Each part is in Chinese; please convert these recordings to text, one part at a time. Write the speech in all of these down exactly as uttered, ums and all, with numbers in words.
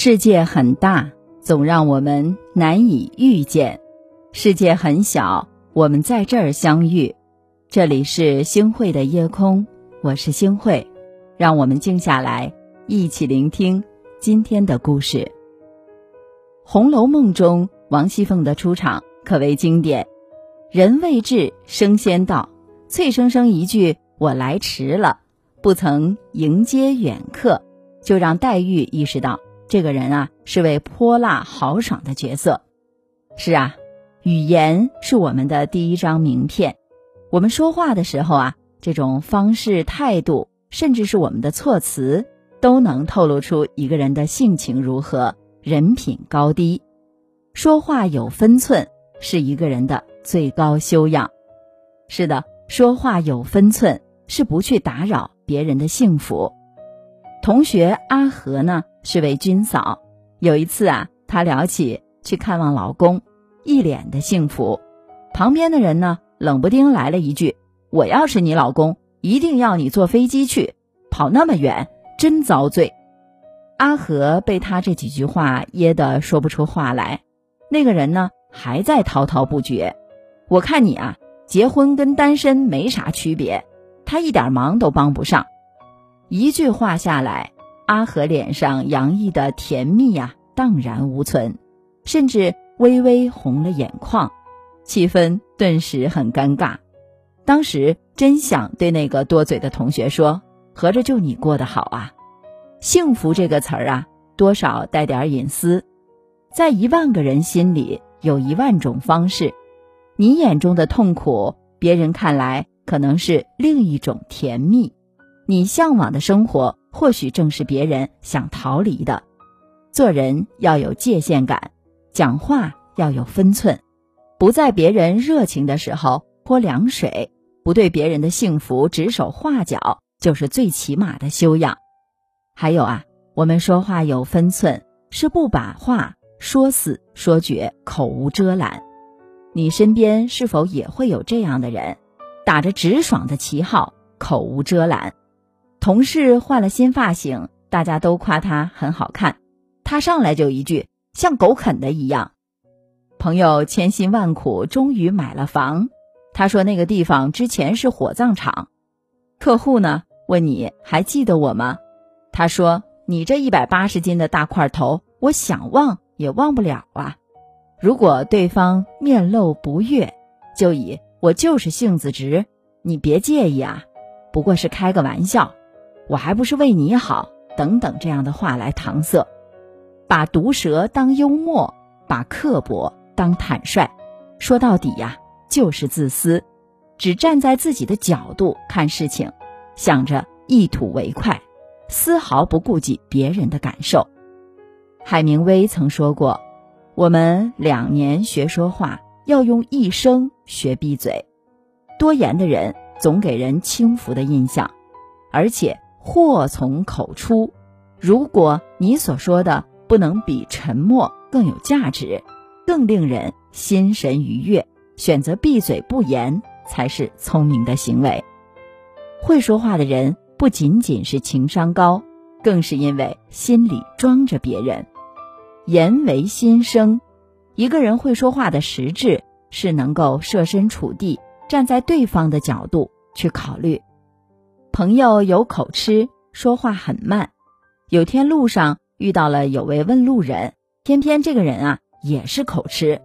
世界很大，总让我们难以遇见；世界很小，我们在这儿相遇。这里是星慧的夜空，我是星慧，让我们静下来，一起聆听今天的故事。《红楼梦》中王熙凤的出场可谓经典，人未至升仙到，脆生生一句我来迟了，不曾迎接远客，就让黛玉意识到这个人啊是位泼辣豪爽的角色。是啊，语言是我们的第一张名片，我们说话的时候啊，这种方式态度，甚至是我们的措辞，都能透露出一个人的性情如何，人品高低。说话有分寸是一个人的最高修养。是的，说话有分寸是不去打扰别人的幸福。同学阿和呢是位军嫂，有一次啊，她聊起去看望老公，一脸的幸福。旁边的人呢冷不丁来了一句，我要是你老公，一定要你坐飞机去，跑那么远，真遭罪。阿和被他这几句话噎得说不出话来，那个人呢还在滔滔不绝。我看你啊，结婚跟单身没啥区别，他一点忙都帮不上。一句话下来，阿和脸上洋溢的甜蜜啊荡然无存，甚至微微红了眼眶，气氛顿时很尴尬。当时真想对那个多嘴的同学说，合着就你过得好啊。幸福这个词儿啊，多少带点隐私，在一万个人心里有一万种方式，你眼中的痛苦，别人看来可能是另一种甜蜜，你向往的生活或许正是别人想逃离的。做人要有界限感，讲话要有分寸，不在别人热情的时候泼凉水，不对别人的幸福指手画脚，就是最起码的修养。还有啊，我们说话有分寸，是不把话说死说绝，口无遮拦。你身边是否也会有这样的人，打着直爽的旗号，口无遮拦？同事换了新发型，大家都夸他很好看，他上来就一句像狗啃的一样。朋友千辛万苦终于买了房，他说那个地方之前是火葬场。客户呢问你还记得我吗？他说你这一百八十斤的大块头，我想忘也忘不了啊。如果对方面露不悦，就以我就是性子直，你别介意啊，不过是开个玩笑，我还不是为你好等等这样的话来搪塞。把毒舌当幽默，把刻薄当坦率，说到底呀、啊，就是自私，只站在自己的角度看事情，想着一吐为快，丝毫不顾及别人的感受。海明威曾说过，我们两年学说话，要用一生学闭嘴。多言的人总给人轻浮的印象，而且祸从口出。如果你所说的不能比沉默更有价值，更令人心神愉悦，选择闭嘴不言才是聪明的行为。会说话的人不仅仅是情商高，更是因为心里装着别人。言为心声，一个人会说话的实质是能够设身处地，站在对方的角度去考虑。朋友有口吃，说话很慢。有天路上遇到了有位问路人，偏偏这个人啊也是口吃，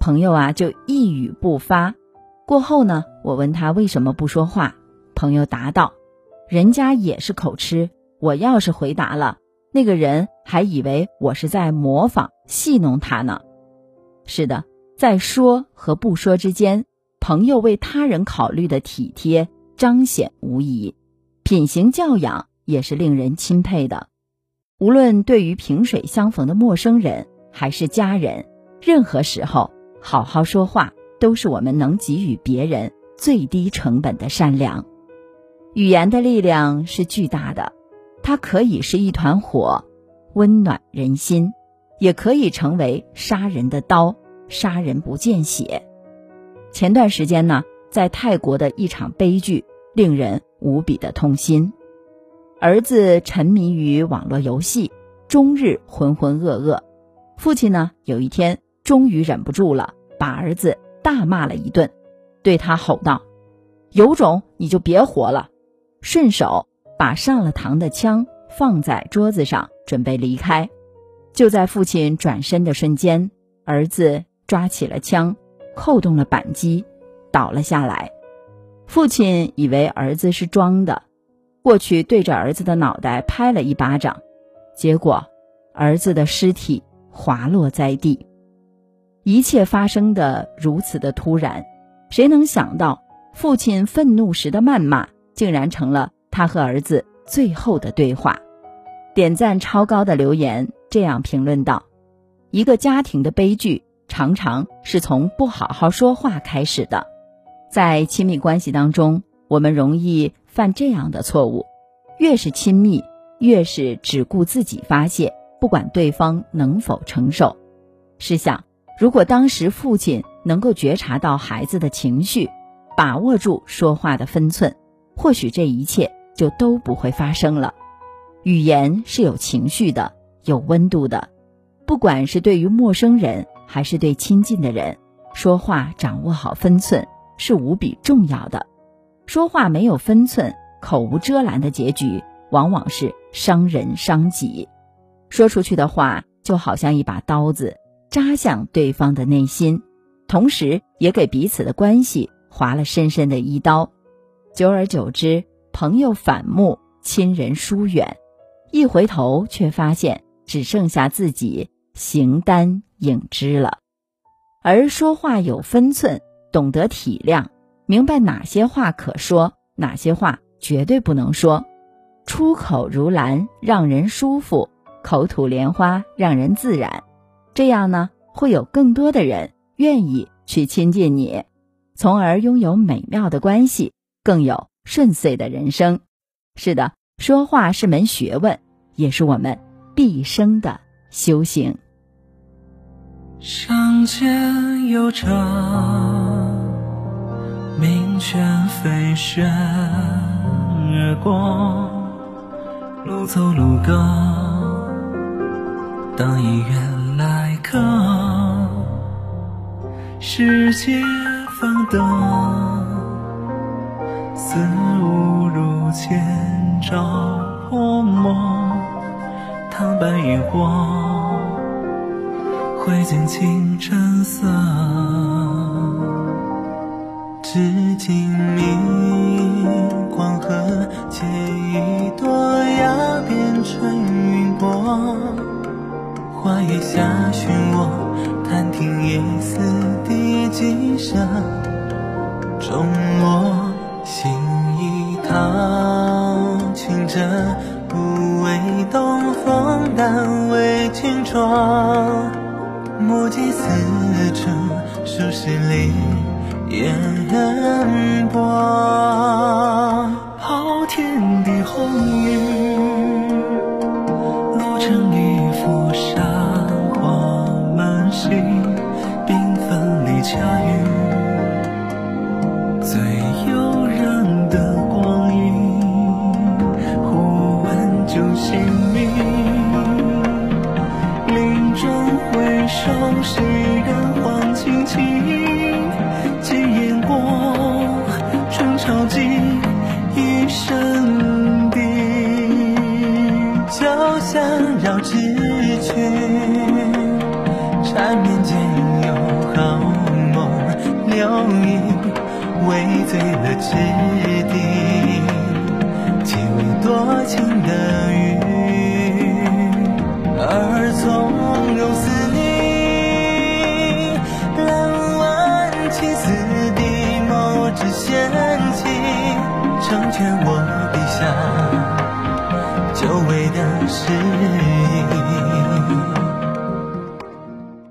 朋友啊就一语不发。过后呢，我问他为什么不说话，朋友答道，人家也是口吃，我要是回答了，那个人还以为我是在模仿戏弄他呢。是的，在说和不说之间，朋友为他人考虑的体贴彰显无疑，品行教养也是令人钦佩的。无论对于萍水相逢的陌生人还是家人，任何时候好好说话，都是我们能给予别人最低成本的善良。语言的力量是巨大的，它可以是一团火，温暖人心，也可以成为杀人的刀，杀人不见血。前段时间呢，在泰国的一场悲剧令人无比的痛心。儿子沉迷于网络游戏，终日浑浑噩噩。父亲呢，有一天终于忍不住了，把儿子大骂了一顿，对他吼道：有种你就别活了！顺手把上了膛的枪放在桌子上，准备离开。就在父亲转身的瞬间，儿子抓起了枪，扣动了扳机，倒了下来。父亲以为儿子是装的，过去对着儿子的脑袋拍了一巴掌，结果儿子的尸体滑落在地。一切发生的如此的突然，谁能想到父亲愤怒时的谩骂竟然成了他和儿子最后的对话。点赞超高的留言这样评论道：一个家庭的悲剧常常是从不好好说话开始的。在亲密关系当中，我们容易犯这样的错误，越是亲密，越是只顾自己发泄，不管对方能否承受。试想，如果当时父亲能够觉察到孩子的情绪，把握住说话的分寸，或许这一切就都不会发生了。语言是有情绪的，有温度的，不管是对于陌生人还是对亲近的人，说话掌握好分寸是无比重要的。说话没有分寸，口无遮拦的结局往往是伤人伤己。说出去的话就好像一把刀子，扎向对方的内心，同时也给彼此的关系划了深深的一刀。久而久之，朋友反目，亲人疏远，一回头却发现只剩下自己形单影只了。而说话有分寸，懂得体谅，明白哪些话可说，哪些话绝对不能说。出口如兰，让人舒服；口吐莲花，让人自然。这样呢，会有更多的人愿意去亲近你，从而拥有美妙的关系，更有顺遂的人生。是的，说话是门学问，也是我们毕生的修行。相见有常，鸣犬飞旋而过，路走路歌，当一远来客，世界方得似无如前朝泼墨，烫白萤火，绘尽清晨色，至今明黄河，借一朵芽变成云波，花叶下寻我，探听夜思的几声中落，心一躺清澈，不为东风，但为情窗。墨迹四处，数十里烟波，昊天的红雨落成一幅山花满溪，缤纷里恰遇最手谁人黄青青，惊艳过春潮季，一身的交相绕之去，缠绵间有好梦留影，微醉了之地，几位多情的雨而从容似。成全我笔下久违的诗意。